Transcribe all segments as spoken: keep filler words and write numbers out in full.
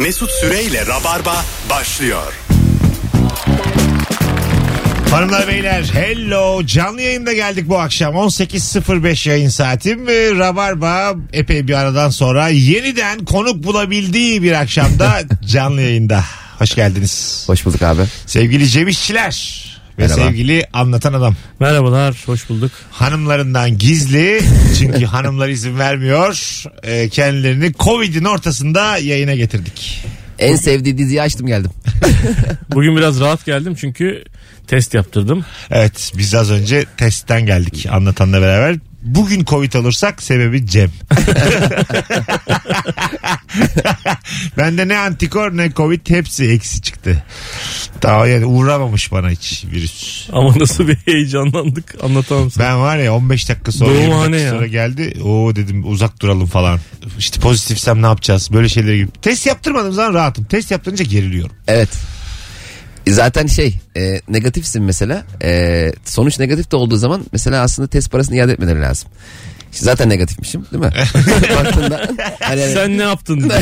Mesut Süre ile Rabarba başlıyor. Hanımlar beyler, hello, canlı yayında geldik bu akşam. on sekiz sıfır beş yayın saatim. Rabarba epey bir aradan sonra yeniden konuk bulabildiği bir akşamda canlı yayında. Hoş geldiniz. Hoş bulduk abi. Sevgili Cem İşçiler ve merhaba, sevgili Anlatan Adam. Merhabalar, hoş bulduk. Hanımlarından gizli, çünkü hanımlar izin vermiyor. E, kendilerini Covid'in ortasında yayına getirdik. En sevdiği diziyi açtım geldim. Bugün biraz rahat geldim çünkü test yaptırdım. Evet, biz az önce testten geldik Anlatan'la beraber. Bugün Covid olursak sebebi Cem. Bende ne antikor ne Covid, hepsi eksi çıktı. Daha yani uğramamış bana hiç virüs. Ama nasıl bir heyecanlandık, anlatamam sana. Ben var ya on beş dakika sonra, yirmi dakika sonra geldi. Oo dedim, uzak duralım falan. İşte pozitifsem ne yapacağız, böyle şeylere gibi. Test yaptırmadığım zaman rahatım. Test yaptırınca geriliyorum. Evet. Zaten şey e, negatifsin mesela, e, sonuç negatif de olduğu zaman mesela aslında test parasını iade etmeleri lazım. Zaten negatifmişim değil mi? Baktığında, hani sen hani, ne yaptın?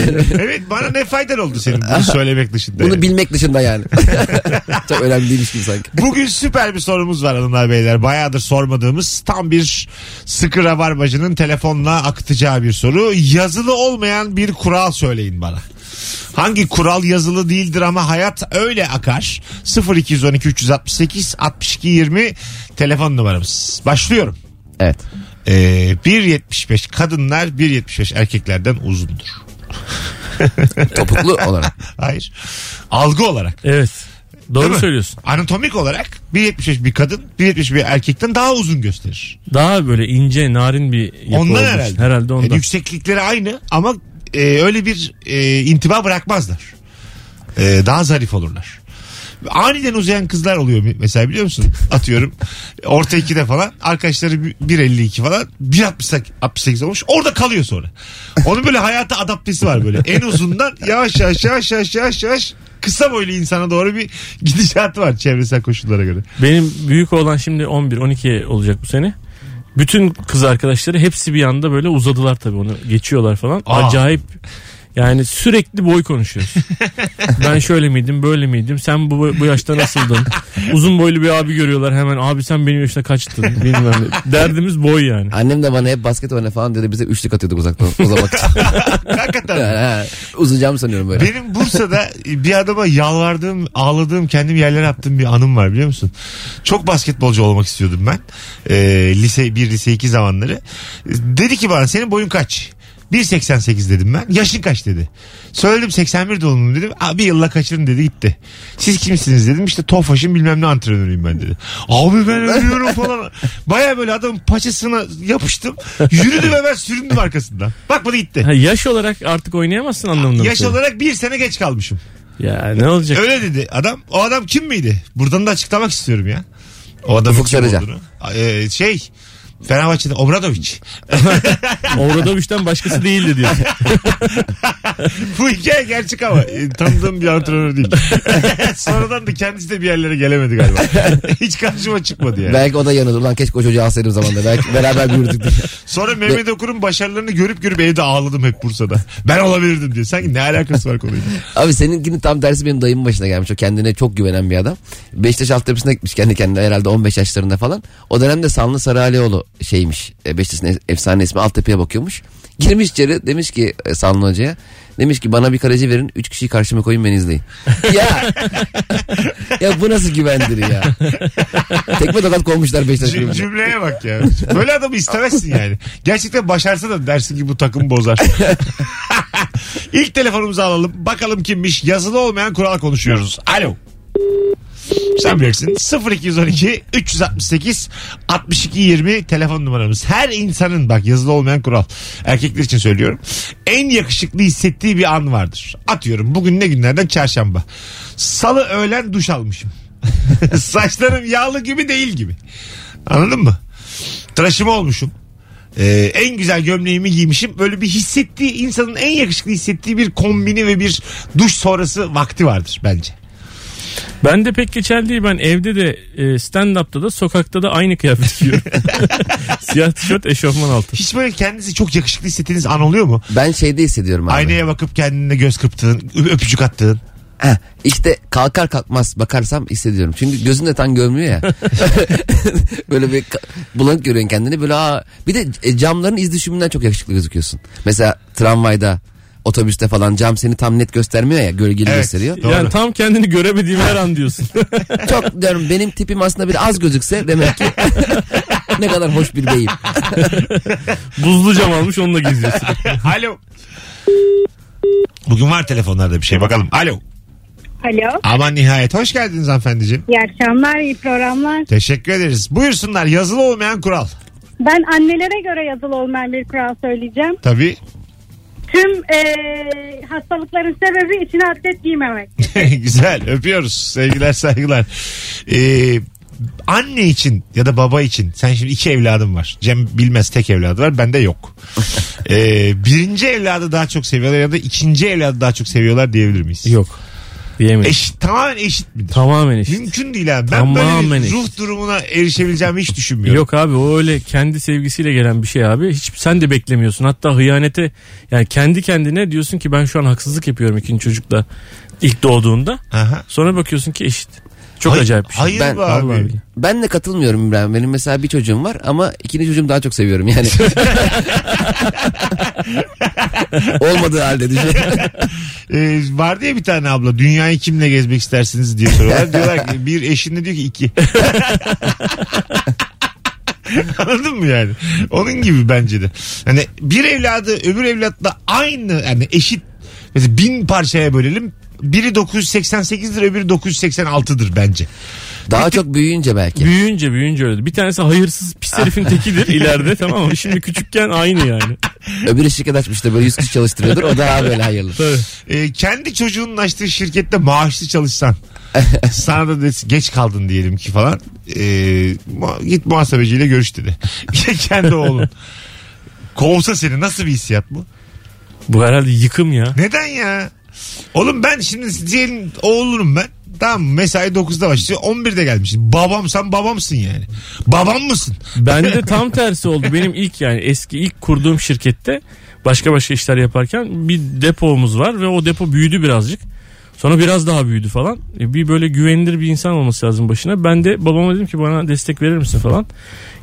Evet, bana ne faydan oldu senin bunu söylemek dışında? Bunu yani bilmek dışında yani. Çok önemli değilmiş gibi sanki. Bugün süper bir sorumuz var hanımlar beyler. Bayağıdır sormadığımız, tam bir sıkı rabarbacının telefonla akıtacağı bir soru. Yazılı olmayan bir kural söyleyin bana. Hangi kural yazılı değildir ama hayat öyle akar? sıfır iki on iki üç altı sekiz altmış iki yirmi telefon numaramız. Başlıyorum. Evet. Ee, bir yetmiş beş kadınlar bir yetmiş beş erkeklerden uzundur. Topuklu olarak. Hayır. Algı olarak. Evet. Doğru söylüyorsun. Anatomik olarak bir yetmiş beş bir kadın bir yetmiş beş bir erkekten daha uzun gösterir. Daha böyle ince, narin bir yapı ondan olmuş. Herhalde. Herhalde ondan. Yani yükseklikleri aynı ama Ee, öyle bir e, intiba bırakmazlar. Ee, daha zarif olurlar. Aniden uzayan kızlar oluyor mesela, biliyor musun? Atıyorum orta ikide falan, arkadaşları bir elli iki falan, bir altmış sekiz olmuş, orada kalıyor sonra. Onun böyle hayata adaptesi var böyle. En uzundan yavaş yavaş yavaş yavaş yavaş yavaş kısa boylu insana doğru bir gidişatı var çevresel koşullara göre. Benim büyük oğlan şimdi on bir on iki olacak bu sene. Bütün kız arkadaşları hepsi bir anda böyle uzadılar tabii, onu geçiyorlar falan. Aa. Acayip yani, sürekli boy konuşuyoruz. Ben şöyle miydim, böyle miydim, sen bu, bu yaşta nasıldın? Uzun boylu bir abi görüyorlar hemen, abi sen benim yaşta kaçtın bilmem ne. Derdimiz boy yani. Annem de bana hep basket oyna falan dedi, bize üçlük atıyorduk uzaktan, uzamak için. Hakikaten. Uzayacağımı sanıyorum böyle. Benim Bursa'da bir adama yalvardığım, ağladığım, kendimi yerlere attığım bir anım var, biliyor musun? Çok basketbolcu olmak istiyordum ben. Ee, lise bir, lise iki zamanları. Dedi ki bana, senin boyun kaç? bir seksen sekiz dedim ben. Yaşın kaç dedi. Söyledim, seksen bir doğumluyum dedim. Abi yılla kaçırın dedi, gitti. Siz kimsiniz dedim. İşte Tofaş'ın bilmem ne antrenörüyüm ben dedi. Abi ben ölüyorum falan. Baya böyle adamın paçasına yapıştım. Yürüdüm ve ben süründüm arkasından. Bakmadı gitti. Ha, yaş olarak artık oynayamazsın anlamında. Yaş mesela olarak bir sene geç kalmışım. Ya ne olacak? Öyle dedi adam. O adam kim miydi? Buradan da açıklamak istiyorum ya. O adamın kim olduğunu. Ee, şey... Fenerbahçe'de Obradović. Obradović'ten başkası değildi diyor. Bu hikaye gerçek ama e, tanıdığım bir antrenör değil. Sonradan da kendisi de bir yerlere gelemedi galiba. Hiç karşıma çıkmadı yani. Belki o da yanılır. Lan keşke o çocuğu alsaydım zamanında. Belki beraber büyürdük diye. Sonra Mehmet Okur'un başarılarını görüp görüp evde ağladım hep Bursa'da. Ben olabilirdim diyor. Sanki ne alakası var konuyla. Abi seninkinin tam tersi benim dayımın başına gelmiş. O kendine çok güvenen bir adam. Beşiktaş altyapısına gitmiş kendi kendine, herhalde on beş yaşlarında falan. O dönemde Sanlı Sarıalioğlu şeymiş. Beşiktaş'ın efsane ismi, altyapıya bakıyormuş. Girmiş içeri, demiş ki Sanlı Hoca'ya, demiş ki bana bir kaleci verin, üç kişiyi karşıma koyun, beni izleyin. Ya ya bu nasıl güvendir ya. Tekme tokat koymuşlar Beşiktaş'a. Cümleye bak ya. Böyle adamı istemezsin yani. Gerçekten başarsa da dersin ki bu takım bozar. İlk telefonumuzu alalım. Bakalım kimmiş. Yazılı olmayan kural konuşuyoruz. Alo. Sen bilirsin. sıfır iki on iki üç altı sekiz altmış iki yirmi telefon numaramız. Her insanın, bak yazılı olmayan kural, erkekler için söylüyorum, en yakışıklı hissettiği bir an vardır. Atıyorum bugün ne günlerden, çarşamba. Salı öğlen duş almışım. Saçlarım yağlı gibi değil gibi. Anladın mı? Tıraşım olmuşum. Ee, en güzel gömleğimi giymişim. Böyle bir hissettiği, insanın en yakışıklı hissettiği bir kombini ve bir duş sonrası vakti vardır bence. Ben de pek geçerli değil. Ben evde de stand-up'ta da sokakta da aynı kıyafet giyiyorum. Siyah tişört, eşofman altı. Hiç böyle kendinizi çok yakışıklı hissettiğiniz an oluyor mu? Ben şeyde hissediyorum abi. Aynaya bakıp kendine göz kırptığın, öpücük attığın. Heh, işte kalkar kalkmaz bakarsam hissediyorum. Çünkü gözün de tam görmüyor ya. Böyle bir bulanık görüyorsun kendini. Böyle aa. Bir de camların iz düşümünden çok yakışıklı gözüküyorsun. Mesela tramvayda, otobüste falan cam seni tam net göstermiyor ya, gölgeli evet, gösteriyor. Doğru. Yani tam kendini göremediğim her an diyorsun. Çok diyorum, benim tipim aslında bir az gözükse demek ki ne kadar hoş bir beyim. Buzlu cam almış, onunla geziyorsun. Alo. Bugün var telefonlarda bir şey, bakalım. Alo. Alo. Aman nihayet. Hoş geldiniz hanımefendiciğim. İyi akşamlar, iyi programlar. Teşekkür ederiz. Buyursunlar, yazılı olmayan kural. Ben annelere göre yazılı olmayan bir kural söyleyeceğim. Tabii. Tüm e, hastalıkların sebebi içine atlet giymemek. Güzel, öpüyoruz. Sevgiler, saygılar. Ee, anne için ya da baba için, sen şimdi iki evladım var. Cem bilmez, tek evladı var, bende yok. ee, birinci evladı daha çok seviyorlar ya da ikinci evladı daha çok seviyorlar diyebilir miyiz? Yok. Eşit, tamamen eşit midir? Tamamen eşit. Mümkün değil abi. Ben tamamen böyle ruh eşit durumuna erişebileceğimi hiç düşünmüyorum. Yok abi, o öyle kendi sevgisiyle gelen bir şey abi. Hiç sen de beklemiyorsun. Hatta hıyanete, yani kendi kendine diyorsun ki ben şu an haksızlık yapıyorum ikinci çocukla ilk doğduğunda. Aha. Sonra bakıyorsun ki eşit. Çok hayır, acayip bir şey. Hayır ben, be abi. Ben de katılmıyorum İbrahim. Benim mesela bir çocuğum var ama ikinci çocuğumu daha çok seviyorum yani. Olmadığı halde düşün. Ee, var diye bir tane abla, dünyayı kimle gezmek istersiniz diye soruyorlar. Diyorlar ki bir eşinle, diyor ki iki. Anladın mı yani? Onun gibi bence de. Yani bir evladı öbür evlatla aynı, yani eşit. Mesela bin parçaya bölelim. Biri dokuz yüz seksen sekizdir, öbiri dokuz yüz seksen altıdır bence. Daha bir çok büyüyünce belki. Büyüyünce büyüyünce öyle. Bir tanesi hayırsız pis herifin tekidir ileride, tamam mı? Şimdi küçükken aynı yani. Öbürü şirket açmıştı, böyle yüz kişi çalıştırıyordur. O daha böyle hayırlı. Ee, kendi çocuğunun açtığı şirkette maaşlı çalışsan. Sana da desin, geç kaldın diyelim ki falan. Ee, git muhasebeciyle görüş dedi. Kendi oğlun. Kovsa seni, nasıl bir hissiyat bu? Bu herhalde yıkım ya. Neden ya? Oğlum ben şimdi diyelim oğlunum ben. Tamam, mesai dokuzda başlıyor, on birde gelmişsin. Babamsan babamsın yani. Babam mısın? Bende tam tersi oldu. Benim ilk yani eski ilk kurduğum şirkette başka başka işler yaparken bir depomuz var ve o depo büyüdü birazcık. Sonra biraz daha büyüdü falan. Bir böyle güvenilir bir insan olması lazım başına. Ben de babama dedim ki bana destek verir misin falan.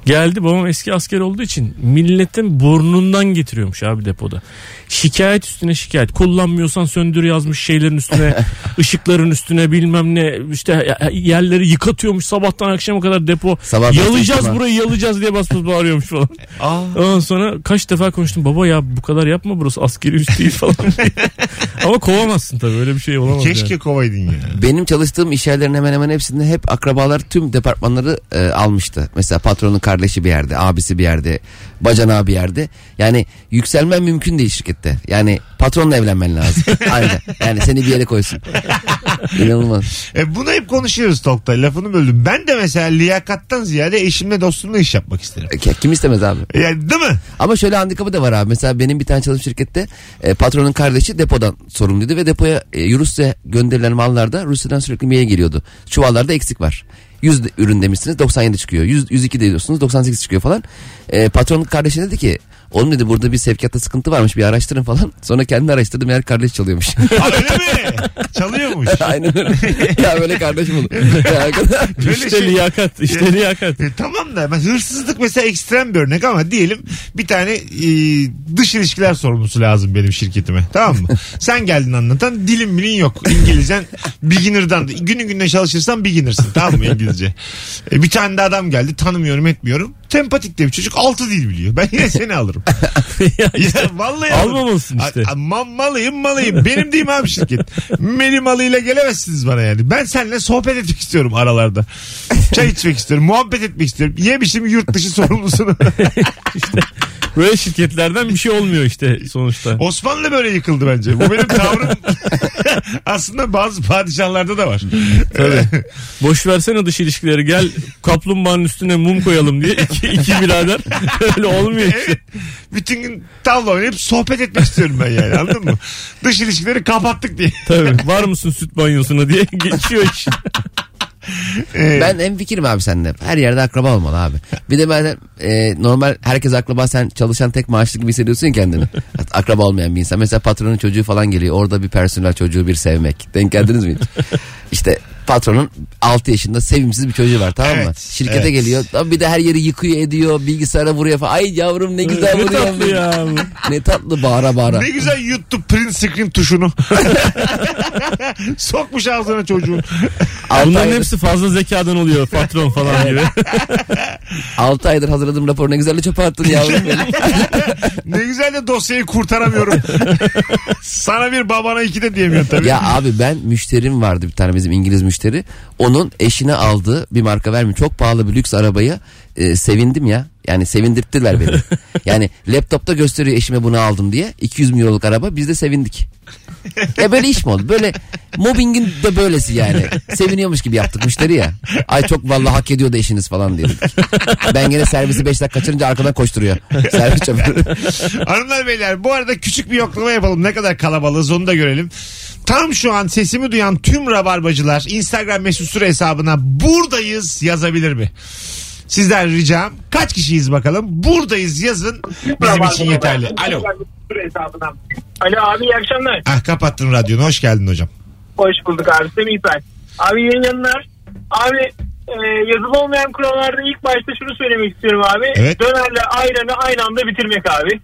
Geldi, babam eski asker olduğu için milletin burnundan getiriyormuş abi depoda. Şikayet üstüne şikayet. Kullanmıyorsan söndür yazmış şeylerin üstüne, ışıkların üstüne, bilmem ne. İşte yerleri yıkatıyormuş sabahtan akşama kadar depo. Sabah yalayacağız burayı, yalayacağız diye basmış bağırıyormuş falan. Aa. Ondan sonra kaç defa konuştum. Baba ya bu kadar yapma, burası askeri üs değil falan. Ama kovamazsın tabii, öyle bir şey olamaz. Keşke yani kovaydın ya. Benim çalıştığım iş yerlerinin hemen hemen hepsinde hep akrabalar tüm departmanları e, almıştı. Mesela patronun kardeşi bir yerde, abisi bir yerde, bacanağı bir yerde. Yani yükselmen mümkün değil şirkette. Yani patronla evlenmen lazım. Aynen. Yani seni bir yere koysun. İnanılmaz. E, bunu hep konuşuyoruz Tok'ta. Lafını böldüm. Ben de mesela liyakattan ziyade eşimle dostumla iş yapmak isterim. E, kim istemez abi? Yani, değil mi? Ama şöyle handikapı da var abi. Mesela benim bir tane çalıştığım şirkette e, patronun kardeşi depodan sorumluydu ve depoya e, Rusya gönderilen mallarda Rusya'dan sürekli mail geliyordu. Çuvallarda eksik var. yüz ürün demişsiniz, doksan yedi çıkıyor. yüz, yüz iki diyorsunuz, doksan sekiz çıkıyor falan. E, patron kardeşi dedi ki oğlum dedi burada bir sevkiyatta sıkıntı varmış, bir araştırın falan. Sonra kendi araştırdım, her kardeş çalıyormuş. Ha, öyle mi? Çalıyormuş. Aynen öyle. Ya böyle kardeş mi olur? İşte şey, liyakat. İşte e, liyakat. E, tamam da hırsızlık mesela ekstrem bir örnek ama diyelim bir tane e, dış ilişkiler sorumlusu lazım benim şirketime. Tamam mı? Sen geldin anlatan, dilim bilin yok. İngilizcen beginner'dan. Günün gününe çalışırsan beginner'sın. Tamam mı İngilizce? E, bir tane de adam geldi, tanımıyorum etmiyorum. Sempatik de bir çocuk, altı dil biliyor. Ben yine seni alırım. ya, ya vallahi almamalısın işte. A, a, mal, malıyım malıyım. Benim değil mi abi şirket? Benim malıyla gelemezsiniz bana yani. Ben seninle sohbet etmek istiyorum aralarda. Çay içmek istiyorum. Muhabbet etmek istiyorum. Yemişim yurt dışı sorumlusunu. İşte böyle şirketlerden bir şey olmuyor işte sonuçta. Osmanlı böyle yıkıldı bence. Bu benim tavrım. Aslında bazı padişahlarda da var. Tabii. Boş versene dış ilişkileri. Gel kaplumbağanın üstüne mum koyalım diye. İki, iki birader. Öyle olmuyor işte. Evet. Bütün gün tavla oynayıp sohbet etmek istiyorum ben yani. Anladın mı? Dış ilişkileri kapattık diye. Tabii. Var mısın süt banyosuna diye geçiyor iş. Ben hemfikirim abi seninle. Her yerde akraba olmalı abi. Bir de ben e, normal herkes akraba, sen çalışan tek maaşlı gibi hissediyorsun kendini. Akraba olmayan bir insan. Mesela patronun çocuğu falan geliyor. Orada bir personel çocuğu bir sevmek. Denk geldiniz mi? İşte patronun altı yaşında sevimsiz bir çocuğu var, tamam mı? Evet, şirkete evet. Geliyor. Bir de her yeri yıkıyor ediyor. Bilgisayara vuruyor falan. Ay yavrum ne güzel vuruyor. Ne tatlı ya. Ne tatlı, bağıra bağıra. Ne güzel yuttu print screen tuşunu. Sokmuş ağzına çocuğun. Bunların hepsi fazla zekadan oluyor. Patron falan gibi. altı aydır hazırladığım raporu ne güzel de çöpe attın yavrum benim. Ne güzel de dosyayı kurtaramıyorum. Sana bir, babana iki de diyemiyorum tabii. Ya abi ben müşterim vardı bir tane, bizim İngiliz müşteri. Onun eşine aldığı, bir marka vermiyor, çok pahalı bir lüks arabayı e, sevindim ya. Yani sevindirttiler beni. Yani laptopta gösteriyor eşime bunu aldım diye. iki yüz milyonluk araba, biz de sevindik. E böyle iş mi oldu? Böyle mobbingin de böylesi yani. Seviniyormuş gibi yaptık müşteri ya. Ay çok vallahi hak ediyor da eşiniz falan diyelim. Ben gene servisi beş dakika kaçırınca arkadan koşturuyor. Servis çöpürü. Hanımlar beyler, bu arada küçük bir yoklama yapalım. Ne kadar kalabalığız onu da görelim. Tam şu an sesimi duyan tüm rabarbacılar Instagram Mesut Süre hesabına buradayız yazabilir mi? Sizden ricam, kaç kişiyiz bakalım? Buradayız yazın, bizim için yeterli. Alo. Alo abi, iyi akşamlar. Ah, kapattın radyonu, hoş geldin hocam. Hoş bulduk abi, Semih ben. Abi yayınlanlar. Abi e, yazılı olmayan kurallarda ilk başta şunu söylemek istiyorum abi. Evet. Dönerle ayranı aynı anda bitirmek abi.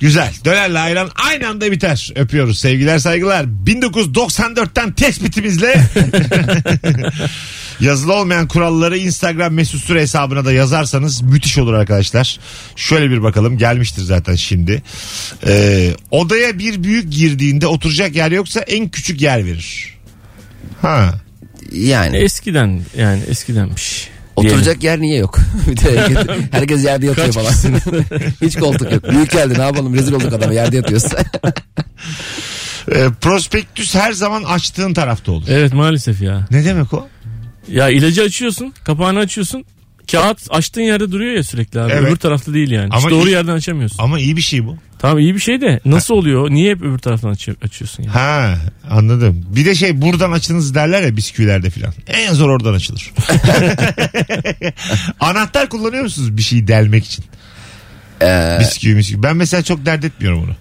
Güzel. Dönerle ayran aynı anda biter. Öpüyoruz. Sevgiler, saygılar. bin dokuz yüz doksan dörtten tespitimizle yazılı olmayan kuralları Instagram Mesut Süre hesabına da yazarsanız müthiş olur arkadaşlar. Şöyle bir bakalım. Gelmiştir zaten şimdi. Ee, odaya bir büyük girdiğinde oturacak yer yoksa en küçük yer verir. Ha. Yani eskiden yani eskidenmiş. Oturacak yer niye yok? Bir de herkes, herkes yerde yatıyor falan. Hiç koltuk yok. Büyük geldi, ne yapalım, rezil olduk adama, yerde yatıyoruz. e, prospektüs her zaman açtığın tarafta olur. Evet maalesef ya. Ne demek o? Ya ilacı açıyorsun, kapağını açıyorsun. Kağıt açtığın yerde duruyor ya sürekli abi. Evet. Öbür tarafta değil yani. Ama hiç doğru iyi, yerden açamıyorsun. Ama iyi bir şey bu. Tamam iyi bir şey de nasıl ha. oluyor? Niye hep öbür taraftan aç, açıyorsun yani? Ha, anladım. Bir de şey, buradan açınız derler ya bisküvilerde filan. En zor oradan açılır. Anahtar kullanıyor musunuz bir şeyi delmek için? Ee... Bisküvi bisküvi. Ben mesela çok dert etmiyorum onu.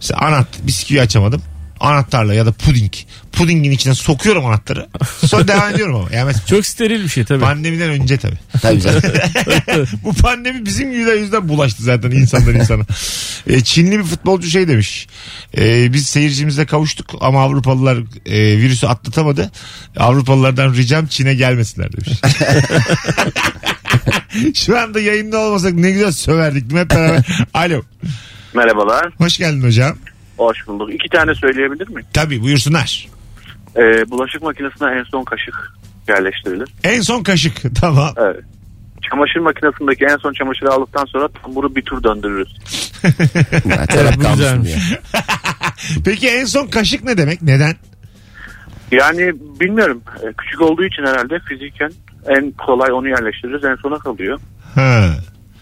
Mesela anahtar, bisküvi açamadım. Anahtarla ya da puding. Pudingin içine sokuyorum anahtarı. Sonra devam ediyorum ama. Yani çok steril bir şey tabii. Pandemiden önce tabii. Tabii zaten. Bu pandemi bizim yüzden bulaştı zaten insanlar insana. E, Çinli bir futbolcu şey demiş. E, biz seyircimizle kavuştuk ama Avrupalılar e, virüsü atlatamadı. Avrupalılardan ricam Çin'e gelmesinler demiş. Şu anda yayında olmasak ne güzel söverdik hep beraber. Alo. Merhabalar. Hoş geldin hocam. Hoş bulduk. İki tane söyleyebilir miyim? Tabii buyursunlar. Ee, bulaşık makinesine en son kaşık yerleştirilir. En son kaşık, tamam. Evet. Çamaşır makinesindeki en son çamaşırı aldıktan sonra tamburu bir tur döndürürüz. Peki en son kaşık ne demek? Neden? Yani bilmiyorum. Küçük olduğu için herhalde fiziken en kolay onu yerleştiririz. En sona kalıyor. Ha.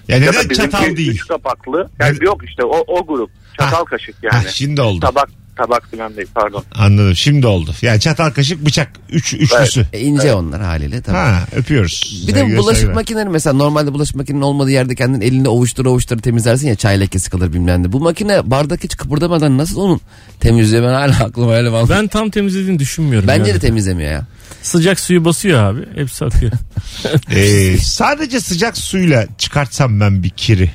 Ya, ya neden çatal değil? Üç kapaklı. Yani ne? Yok işte o, o grup. Çatal ha. kaşık yani. Ha, şimdi oldu. Tabak tabak filan değil, pardon. Anladım, şimdi oldu. Yani çatal kaşık bıçak. Üç, üçlüsü. Evet. E, ince evet. Onlar haliyle tamam. Ha, öpüyoruz. Bir de bulaşık makineleri mesela normalde bulaşık makinenin olmadığı yerde kendin elinde ovuştur ovuştur temizlersin ya, çay lekesi kalır bilmem ne. Bu makine bardak hiç kıpırdamadan nasıl onun temizliği, ben hala aklıma öyle var. Ben tam temizlediğini düşünmüyorum. Bence yani. De temizlemiyor ya. Sıcak suyu basıyor abi. Hepsi akıyor. ee, sadece sıcak suyla çıkartsam ben bir kiri.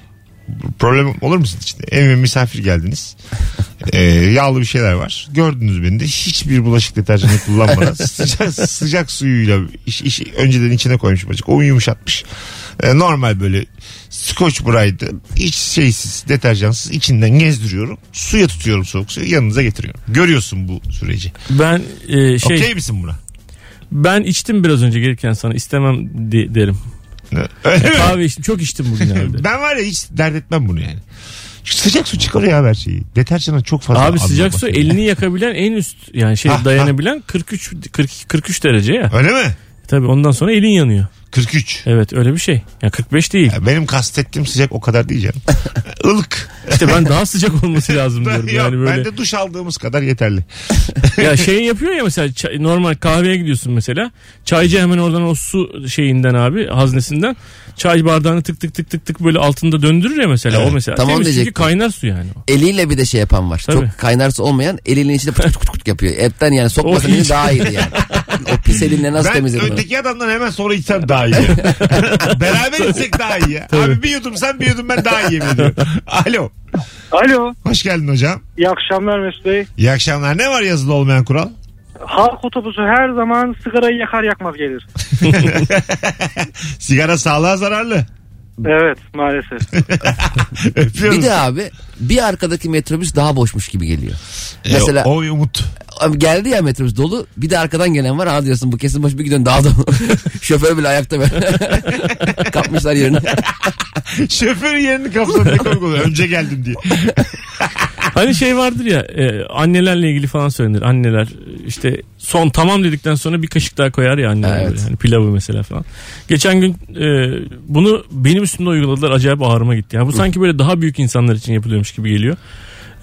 Problem olur musun içinde? Evime misafir geldiniz. Ee, yağlı bir şeyler var. Gördünüz beni de. Hiçbir bulaşık deterjanı kullanmadan sıcak, sıcak suyuyla iş, iş, önceden içine koymuşum açık. O yumuşatmış. Ee, normal böyle Scotch Brite'ı hiç şeysiz, deterjansız içinden gezdiriyorum. Suya tutuyorum, soğuk suyu yanınıza getiriyorum. Görüyorsun bu süreci. Ben e, şey... Okey misin buna? Ben içtim biraz önce gelirken sana, istemem de, derim. Öyle kahve mi? içtim çok içtim bugün abi. Ben var ya hiç dert etmem bunu yani. Şu sıcak su çıkarıyor her şeyi. Deterjana çok fazla. Abi sıcak su bakıyorum. Elini yakabilen en üst yani şey ha, dayanabilen ha. kırk üç kırk iki kırk üç derece ya. Öyle mi? Tabii ondan sonra elin yanıyor. kırk üç Evet öyle bir şey. Ya kırk beş değil. Ya benim kastettiğim sıcak o kadar diyeceğim. Ilık. İşte ben daha sıcak olması lazım diyorum. Yok, yani böyle... Ben de duş aldığımız kadar yeterli. Ya şey yapıyor ya mesela çay, normal kahveye gidiyorsun mesela. Çaycı hemen oradan o su şeyinden abi haznesinden çay bardağını tık tık tık tık tık böyle altında döndürür ya mesela. Evet, o mesela. Tamam diyecektim. Çünkü kaynar su yani. Eliyle bir de şey yapan var. Tabii. Çok kaynar su olmayan elinin içinde pıt pıt pıt yapıyor. Hepten yani sokmasın hiç... daha iyiydi yani. O pis elinle nasıl temizledin? Ben öteki adamdan hemen sonra içsem daha iyi. Beraber içsek daha iyi ya. Tabii. Abi bir yudum sen bir yudum ben daha iyi biliyorum. Alo. Alo. Hoş geldin hocam. İyi akşamlar Mesut Bey. İyi akşamlar. Ne var yazılı olmayan kural? Halk otobüsü her zaman sigarayı yakar yakmaz gelir. Sigara sağlığa zararlı. Evet maalesef. Bir de abi bir arkadaki metrobüs daha boşmuş gibi geliyor. E, mesela o umut. Geldi ya metrobüs dolu. Bir de arkadan gelen var. Ha diyorsun bu kesin boş bir gidiyorsun daha dolu. Şoför bile ayakta böyle. Kapmışlar yerini. Şoför yerini kapsadı. Önce geldim diye. Hani şey vardır ya e, annelerle ilgili falan söylenir. Anneler işte son tamam dedikten sonra bir kaşık daha koyar ya anneler. Evet. Hani pilavı mesela falan. Geçen gün e, bunu benim üstümde uyguladılar. Acayip ağrıma gitti. Yani bu sanki böyle daha büyük insanlar için yapılıyormuş gibi geliyor.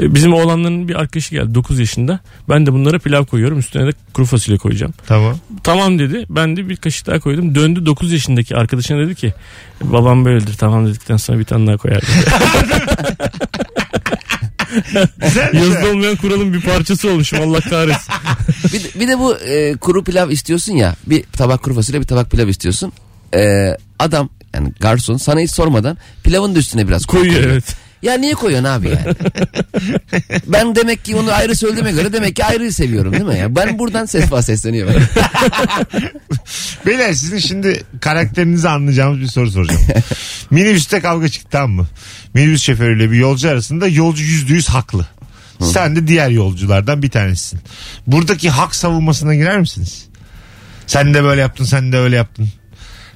E, bizim oğlanların bir arkadaşı geldi dokuz yaşında. Ben de bunlara pilav koyuyorum. Üstüne de kuru fasulye koyacağım. Tamam. Tamam dedi. Ben de bir kaşık daha koydum. Döndü dokuz yaşındaki arkadaşına dedi ki babam böyledir. Tamam dedikten sonra bir tane daha koyar. Yazılı olmayan kuralın bir parçası olmuşum Allah kahretsin. bir, de, bir de bu e, kuru pilav istiyorsun ya. Bir tabak kuru fasulye bir tabak pilav istiyorsun. E, adam yani garson sana hiç sormadan pilavın da üstüne biraz koyuyor. koyuyor. Evet. Ya niye koyuyorsun abi yani? Ben demek ki onu ayrı söylediğime göre demek ki ayrıyı seviyorum değil mi? Ya? Ben buradan ses var sesleniyor. Beyler sizin şimdi karakterinizi anlayacağımız bir soru soracağım. Minibüste kavga çıktı tamam mı? Minibüs şoförüyle bir yolcu arasında yolcu yüzde yüz haklı. Sen de diğer yolculardan bir tanesisin. Buradaki hak savunmasına girer misiniz? Sen de böyle yaptın sen de öyle yaptın.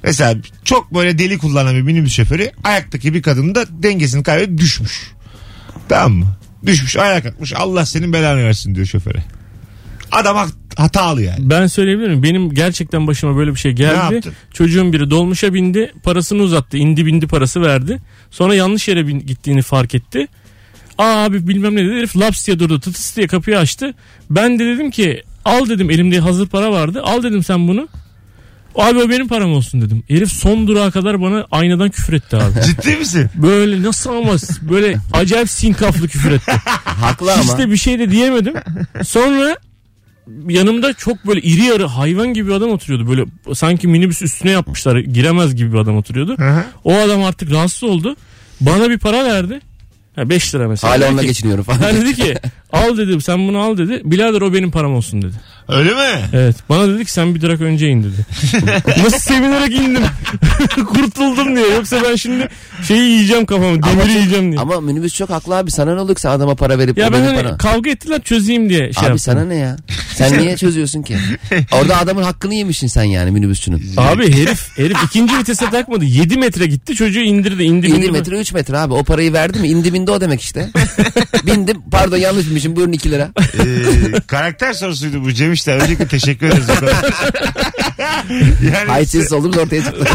Mesela çok böyle deli kullanan bir minibüs şoförü ayaktaki bir kadın da dengesini kaybedip düşmüş. Tamam mı? Düşmüş ayağa kalkmış Allah senin belanı versin diyor şoföre. Adam hak, hatalı yani. Ben söyleyebilir miyim? Benim gerçekten başıma böyle bir şey geldi. Çocuğun biri dolmuşa bindi parasını uzattı indi bindi parası verdi. Sonra yanlış yere bin, gittiğini fark etti. Aa abi bilmem ne dedi herif laps diye durdu tıtıs diye kapıyı açtı. Ben de dedim ki al dedim elimde hazır para vardı al dedim sen bunu. Abi o benim param olsun dedim. Herif son durağa kadar bana aynadan küfür etti abi. Ciddi misin? Böyle nasıl ama böyle acayip sinkaflı küfür etti. Haklı ama. Hiç de bir şey de diyemedim. Sonra yanımda çok böyle iri yarı hayvan gibi bir adam oturuyordu. Böyle sanki minibüs üstüne yapmışlar giremez gibi bir adam oturuyordu. Hı-hı. O adam artık rahatsız oldu. Bana bir para verdi. Ha beş lira mesela. Hala onunla geçiniyorum falan. Ben dedi ki al dedim sen bunu al dedi. Birader o benim param olsun dedi. Öyle mi? Evet. Bana dedi ki sen bir durak önce in dedi. Nasıl sevinerek indim. Kurtuldum diye. Yoksa ben şimdi şeyi yiyeceğim kafamı. Demiri ama, yiyeceğim diye. Ama minibüs çok haklı abi. Sana ne olursa adama para verip. Ya ben hani para. Kavga ettiler çözeyim diye şey abi yaptım. Sana ne ya? Sen niye çözüyorsun ki? Orada adamın hakkını yemişsin sen yani minibüsçünün. Abi herif herif ikinci vitese takmadı. yedi metre gitti çocuğu indirdi. İndi, indi, indi metre üç metre abi. O parayı verdi mi? İndi bindi o demek işte. Bindim. Pardon yanlışmışım. Buyurun iki lira. Ee, karakter sorusuydu bu Cem. İşte öncelikle teşekkür ederiz. Yani haysiz oldum ortaya çıktı.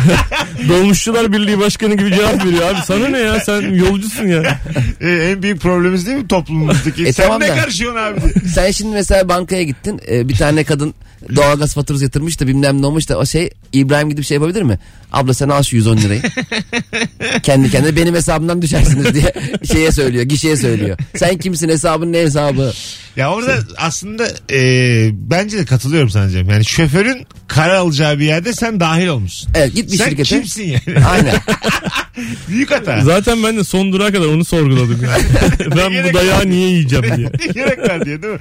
Dolmuşçular Birliği Başkanı gibi cevap veriyor abi. Sana ne ya sen yolcusun ya. Ee, en büyük problemimiz değil mi toplumumuzdaki? E, sen tamam ne da. Karışıyorsun abi? Sen şimdi mesela bankaya gittin. Ee, bir tane kadın doğalgaz faturası yatırmış da bilmem ne olmuş da o şey İbrahim gidip şey yapabilir mi? Abla sen al şu yüz on lirayı. Kendi kendine benim hesabımdan düşersiniz diye şeye söylüyor, gişeye söylüyor. Sen kimsin hesabın ne hesabı? Ya orada sen... aslında e, bence de katılıyorum sana Cem. Yani şoförün karar alacağı bir yerde sen dahil olmuşsun. Evet git bir sen şirkete. Sen kimsin yani? Aynen. Büyük hata. Zaten ben de son durağa kadar onu sorguladım. Yani. Ben bu dayağı niye yiyeceğim diye. Gerek var diye değil mi?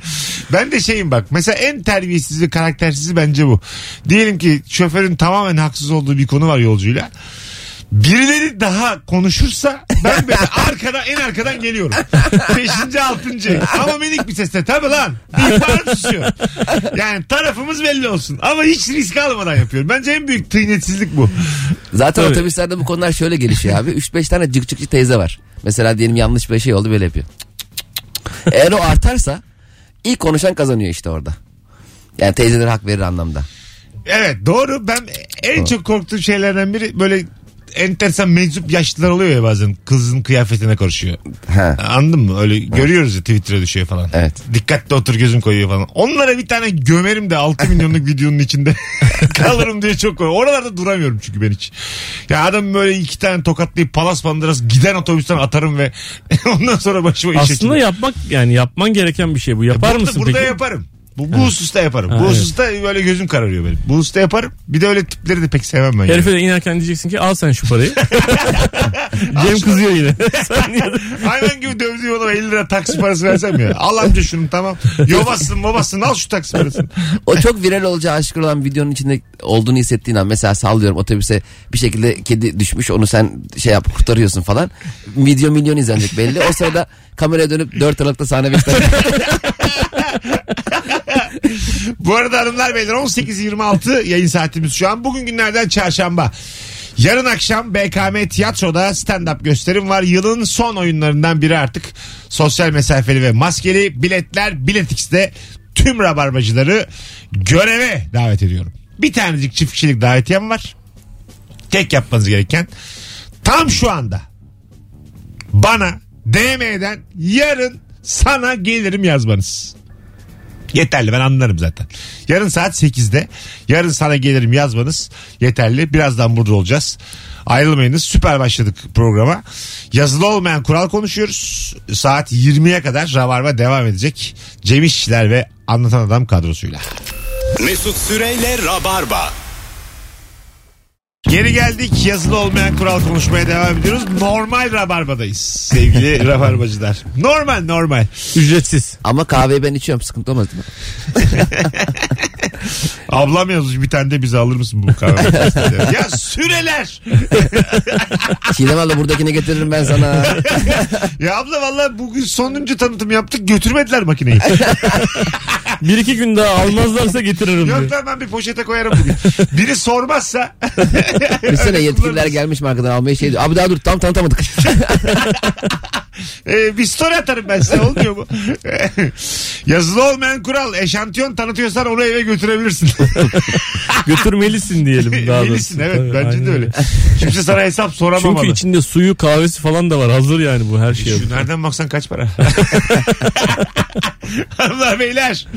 Ben de şeyim bak mesela en terbiyesiz karaktersiz bence bu. Diyelim ki şoförün tamamen haksız olduğu bir konu var yolcuyla. Birileri daha konuşursa ben böyle arkada en arkadan geliyorum. Beşinci altıncı ama minik bir sesle tabi lan bir para susuyor. Yani tarafımız belli olsun ama hiç risk almadan yapıyorum. Bence en büyük tıynetsizlik bu. Zaten tabii. Otobüslerde bu konular şöyle gelişiyor abi. üç beş tane cık cıkçı teyze var. Mesela diyelim yanlış bir şey oldu böyle yapıyor. Eğer o artarsa ilk konuşan kazanıyor işte orada. Yani teyzeler hak verir anlamda. Evet doğru. Ben en doğru. çok korktuğum şeylerden biri böyle enteresan meczup yaşlılar oluyor ya bazen. Kızın kıyafetine karışıyor. He. Anladın mı? Öyle He. görüyoruz ya, Twitter'a düşüyor falan. Evet. Dikkatli otur, gözüm koyuyor falan. Onlara bir tane gömerim de altı milyonluk videonun içinde kalırım diye çok korkuyorum. Oralarda duramıyorum çünkü ben hiç. Ya adam böyle iki tane tokatlayıp palas bandırası giden otobüsten atarım ve ondan sonra başıma iş açılır. Aslında açılır. yapmak yani yapman gereken bir şey bu. Yapar ya, mısın burada, peki? Burada yaparım. Bu, bu hususta yaparım. Ha, bu hususta evet. böyle gözüm kararıyor benim. Bu hususta yaparım. Bir de öyle tipleri de pek sevmem ben. Herife yani. de inerken diyeceksin ki al sen şu parayı. Cem kızıyor yine. Aynen gibi dövdüğü oğlum elli lira taksi parası versem ya. Al amca şunu, tamam. Yobazsın babazsın, al şu taksi parasını. O çok viral olacağı aşikar olan videonun içinde olduğunu hissettiğin an. Mesela sallıyorum, otobüse bir şekilde kedi düşmüş, onu sen şey yap, kurtarıyorsun falan. Video milyon izlenecek belli. O sırada kameraya dönüp dört Aralık'ta sahne beşten. Bu arada hanımlar beyler on sekiz yirmi altı yayın saatimiz şu an. Bugün günlerden çarşamba. Yarın akşam B K M tiyatroda stand-up gösterim var. Yılın son oyunlarından biri artık. Sosyal mesafeli ve maskeli. Biletler Biletix'te. Tüm rabarbacıları göreve davet ediyorum. Bir tanecik çift kişilik davetiyem var. Tek yapmanız gereken tam şu anda bana D M'den yarın sana gelirim yazmanız. Yeterli, ben anlarım zaten. Yarın saat sekizde yarın sana gelirim yazmanız yeterli. Birazdan burada olacağız. Ayrılmayınız. Süper başladık programa. Yazılı olmayan kural konuşuyoruz. Saat yirmiye kadar Rabarba devam edecek. Cem İşçiler ve Anlatan Adam kadrosuyla. Mesut Süre'yle Rabarba. Geri geldik. Yazılı olmayan kural konuşmaya devam ediyoruz. Normal Rabarba'dayız sevgili Rabarbacılar. Normal normal. Ücretsiz. Ama kahveyi ben içiyorum, sıkıntı olmaz mı? Ablam yazmış, bir tane de bize alır mısın bu kahveyi? Ya Süreler. Çiğdem abla buradakini getiririm ben sana. Ya abla valla bugün sonuncu tanıtım yaptık, götürmediler makineyi. Bir iki gün daha almazlarsa getiririm. Yok lan, ben bir poşete koyarım bugün. Biri sormazsa. Bir sene yetkililer gelmiş markadan almaya, şey diyor. Abi daha dur, tam tanıtamadık. ee, bir story atarım ben size, olmuyor mu? Yazılı olmayan kural, eşantiyon tanıtıyorsan onu eve götürebilirsin. Götürmelisin diyelim daha doğrusu. Evet, tabii, bence aynen. de öyle. Kimse sana hesap soramamalı. Çünkü içinde suyu, kahvesi falan da var. Hazır yani bu her şey. Şu nereden baksan kaç para? Allah beyler.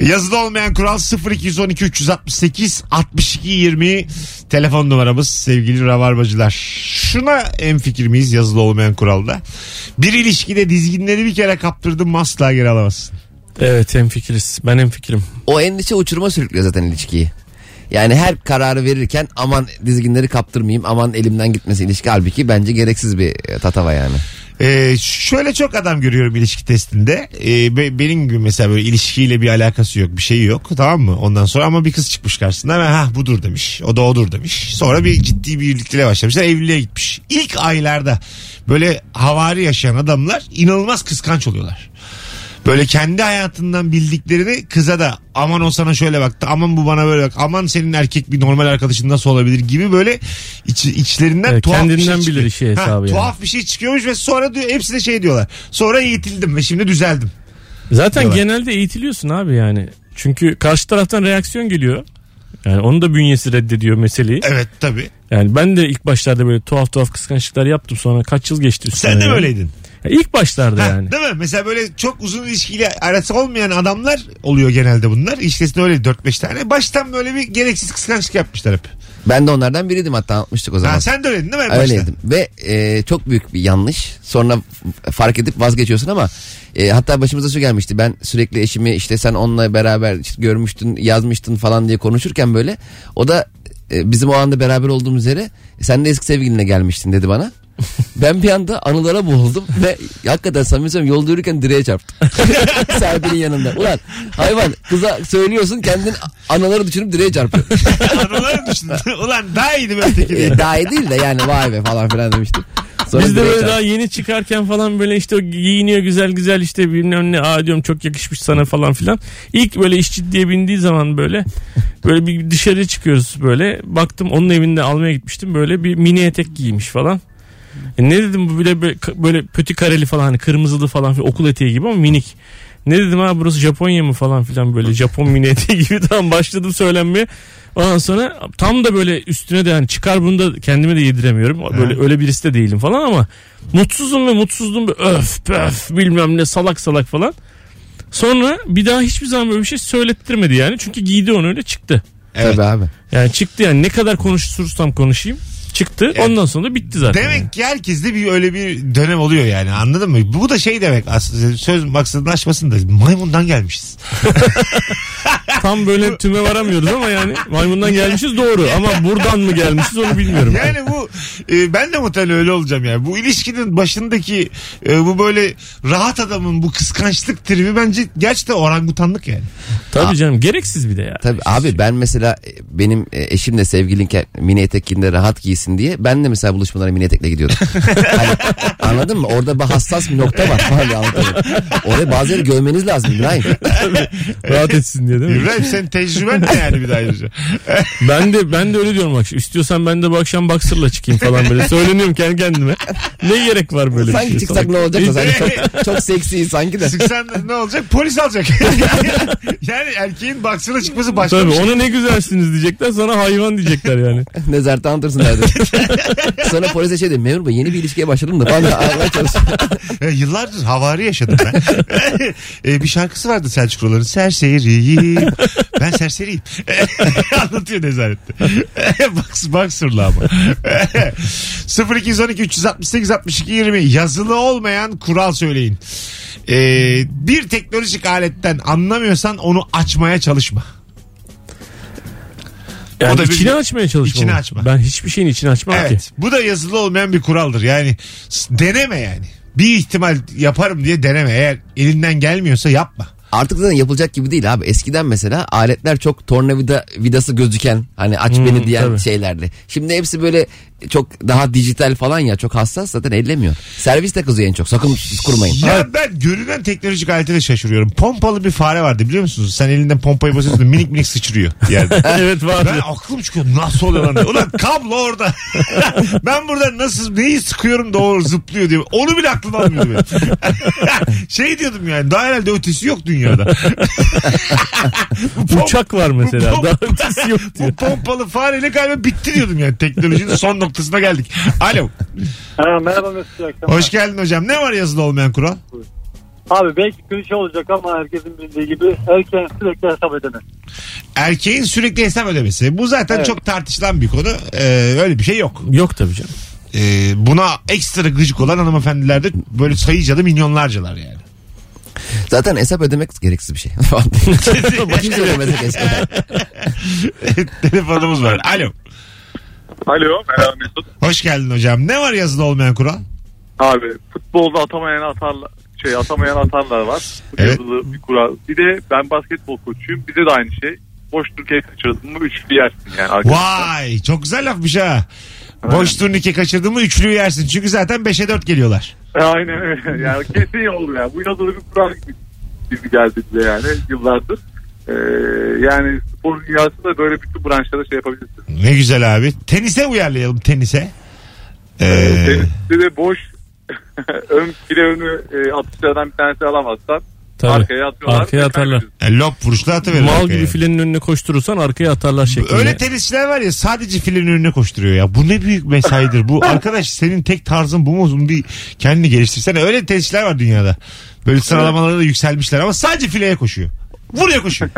Yazılı olmayan kural sıfır iki on iki üç altı sekiz altmış iki yirmi telefon numaramız sevgili Rabarbacılar. Şuna hemfikir miyiz yazılı olmayan kuralda? Bir ilişkide dizginleri bir kere kaptırdım, asla geri alamazsın. Evet, hemfikiriz. Ben hemfikirim. O endişe uçuruma sürüklüyor zaten ilişkiyi. Yani her kararı verirken aman dizginleri kaptırmayayım, aman elimden gitmesi ilişki. Halbuki bence gereksiz bir tatava yani. Ee, şöyle çok adam görüyorum ilişki testinde. Ee, be, benim gibi mesela böyle ilişkiyle bir alakası yok, bir şeyi yok, tamam mı? Ondan sonra ama bir kız çıkmış karşısına ve ha budur demiş. O da odur demiş. Sonra bir ciddi bir birlikteliğe başlamışlar, evliliğe gitmiş. İlk aylarda böyle havari yaşayan adamlar inanılmaz kıskanç oluyorlar. Böyle kendi hayatından bildiklerini kıza da aman o sana şöyle baktı, aman bu bana böyle bak, aman senin erkek bir normal arkadaşın nasıl olabilir gibi böyle iç, içlerinden evet, tuhaf bir şey bilir şey hesabı ha, yani. Tuhaf bir şey çıkıyormuş ve sonra diyor, hepsi de şey diyorlar. Sonra eğitildim ve şimdi düzeldim. Zaten diyorlar. Genelde eğitiliyorsun abi yani. Çünkü karşı taraftan reaksiyon geliyor. Yani onun da bünyesi reddediyor meseleyi. Evet tabii. Yani ben de ilk başlarda böyle tuhaf tuhaf kıskançlıklar yaptım, sonra kaç yıl geçti üstüne. Sen de yani. Böyleydin. İlk başlarda ha, yani. Değil mi? Mesela böyle çok uzun ilişkiyle arası olmayan adamlar oluyor genelde bunlar. İlişkisinde öyle dört beş tane. Baştan böyle bir gereksiz kıskançlık yapmışlar hep. Ben de onlardan biriydim, hatta anlatmıştık o zaman. Ha, sen de öyleydin değil mi? Öyleydim. Ve e, çok büyük bir yanlış. Sonra fark edip vazgeçiyorsun ama e, hatta başımıza şu gelmişti. Ben sürekli eşimi işte sen onunla beraber işte görmüştün, yazmıştın falan diye konuşurken böyle. O da e, bizim o anda beraber olduğumuz yere sen de eski sevgilinle gelmiştin dedi bana. Ben bir anda anılara boğuldum ve hakikaten samimi söylüyorum, yolda yürürken direğe çarptım. Sahibinin yanında. Ulan hayvan, kıza söylüyorsun, kendin anıları düşünüp direğe çarpıyorsun. Anıları düşündüm. Ulan daha iyiydi böyle tekini. Daha iyi değil de yani vay be falan filan demiştim. Sonra biz de böyle çarptım. Daha yeni çıkarken falan böyle işte o giyiniyor güzel güzel işte birinin önüne aa diyorum çok yakışmış sana falan filan. İlk böyle işçi diye bindiği zaman böyle böyle bir dışarı çıkıyoruz böyle. Baktım onun evinde almaya gitmiştim, böyle bir mini etek giymiş falan. E ne dedim, bu böyle böyle pötü kareli falan, hani kırmızılı falan okul eteği gibi ama minik. Ne dedim ha, burası Japonya mı falan filan, böyle Japon mineti gibi tam başladım söylenmeye. Ondan sonra tam da böyle üstüne de yani çıkar bunu da kendime de yediremiyorum. Böyle öyle birisi de değilim falan ama mutsuzum ve mutsuzluğum öf pöf bilmem ne salak salak falan. Sonra bir daha hiçbir zaman böyle bir şey söylettirmedi yani. Çünkü giydi onu öyle çıktı. Evet abi. Yani çıktı yani, ne kadar konuşursam konuşayım. Çıktı evet. Ondan sonra bitti zaten. Demek yani ki herkeste bir öyle bir dönem oluyor yani, anladın mı? Bu da şey demek aslında, söz maksadlaşmasın da maymundan gelmişiz. Tam böyle tüme varamıyoruz ama yani maymundan gelmişiz doğru ama buradan mı gelmişiz onu bilmiyorum. Yani bu e, ben de muhtemelen öyle olacağım yani. Bu ilişkinin başındaki e, bu böyle rahat adamın bu kıskançlık tribi bence gerçekten orangutanlık yani. Tabii abi, canım gereksiz bir de ya. Tabii abi şey. Ben mesela benim eşimle sevgilinken mini etekinde rahat giysin diye ben de mesela buluşmalara mini etekle gidiyordum. Hani, anladın mı? Orada bir hassas bir nokta var. Orada bazıları görmeniz lazım İbrahim. Rahat etsin diye değil mi? İbrahim senin tecrüben ne yani bir daha ayrıca? Ben de ben de öyle diyorum bak. İstiyorsan ben de bu akşam boxer'la çıkayım falan böyle. Söyleniyorum kendi kendime. Ne gerek var böyle sanki bir şey? Sanki çıksak ne olacak? Çok, çok seksi sanki de. Çıksan ne olacak? Polis alacak. Yani erkeğin boxer'la çıkması başka. Tabii, bir şey. Ona ne güzelsiniz diyecekler. Sonra hayvan diyecekler yani. Nezarete anlatırsın derdi. Sonra polise şey diyor. Memur Bey yeni bir ilişkiye başladım da. Ben de ağırmaya çalışıyorum. E, yıllardır havari yaşadım ben. E, bir şarkısı vardı Selçukluların. Serseriyim. Ben serseriyim. Anlatıyor nezarette. Baksırla ama. sıfır iki yüz on iki üç altı sekiz altmış iki yirmi yazılı olmayan kural söyleyin. Ee, bir teknolojik aletten anlamıyorsan onu açmaya çalışma. Yani içini bir, açmaya çalışmam. Açma. Ben hiçbir şeyin içini açmam evet, ki. Evet. Bu da yazılı olmayan bir kuraldır. Yani deneme yani. Bir ihtimal yaparım diye deneme. Eğer elinden gelmiyorsa yapma. Artık zaten yapılacak gibi değil abi. Eskiden mesela aletler çok tornavida vidası gözüken, hani aç hmm, beni diyen tabii şeylerdi. Şimdi hepsi böyle çok daha dijital falan ya, çok hassas zaten, ellemiyor. Servis de kızıyor en çok. Sakın kurmayın. Ya evet, ben görünen teknolojik alete de şaşırıyorum. Pompalı bir fare vardı biliyor musunuz? Sen elinden pompayı basıyorsun minik minik sıçrıyor yerde. Evet var. Ben aklım çıkıyor. Nasıl oluyor lan? Ulan kablo orada. Ben burada nasıl neyi sıkıyorum doğru zıplıyor diye. Onu bile aklım almıyordu benim. Şey diyordum yani, daha herhalde ötesi yok dünyada. Pom- Uçak var mesela. Bu, pom- daha ötesi yok diyor. Bu pompalı fareyle galiba bitti diyordum yani. Teknolojinin son nokta kısmına geldik. Alo. Ha, merhaba Mesut. Hoş geldin hocam. Ne var yazılı olmayan kural? Abi belki klişe olacak ama herkesin bildiği gibi erkeğin sürekli hesap ödemesi. Erkeğin sürekli hesap ödemesi. Bu zaten evet, çok tartışılan bir konu. Ee, öyle bir şey yok. Yok tabii canım. Ee, buna ekstra gıcık olan hanımefendiler de böyle sayıca da milyonlarcalar yani. Zaten hesap ödemek gereksiz bir şey. Başka ödemek gereksiz. Telefonumuz var. Alo. Alo, merhaba Mesut. Hoş geldin hocam. Ne var yazılı olmayan kural? Abi futbolda atamayan atarlar, şey atamayan atarlar var. Evet. Yazılı bir kural. Bir de ben basketbol koçuyum. Bize de aynı şey. Boş turnike kaçırdın mı üçlü yersin yani arkadaşlar. Vay, çok güzel lafmış ha. Boş turnike kaçırdın mı üçlü yersin. Çünkü zaten beşe dört geliyorlar. Aynen öyle. Yani kesin yol ya. Bu yazılı bir kural gibi geldi bize yani yıllardır. Ee, yani spor dünyasında böyle bütün branşlarda şey yapabilirsiniz. Ne güzel abi. Tenise uyarlayalım, tenise. Ee... Ee, teniste de boş ön file önü e, atışlardan bir tanesi alamazsan tabii, arkaya atıyorlar. Arkaya atarlar. Yani lop vuruşla atıverir. Mal arkaya gibi filenin önüne koşturursan arkaya atarlar şeklinde. Öyle tenisçiler var ya, sadece filenin önüne koşturuyor ya. Bu ne büyük mesaidir bu. Arkadaş senin tek tarzın bu mu? Bir kendini geliştirsene. Öyle tenisçiler var dünyada. Böyle sıralamalara da yükselmişler ama sadece fileye koşuyor. Vuruyor koşuyor.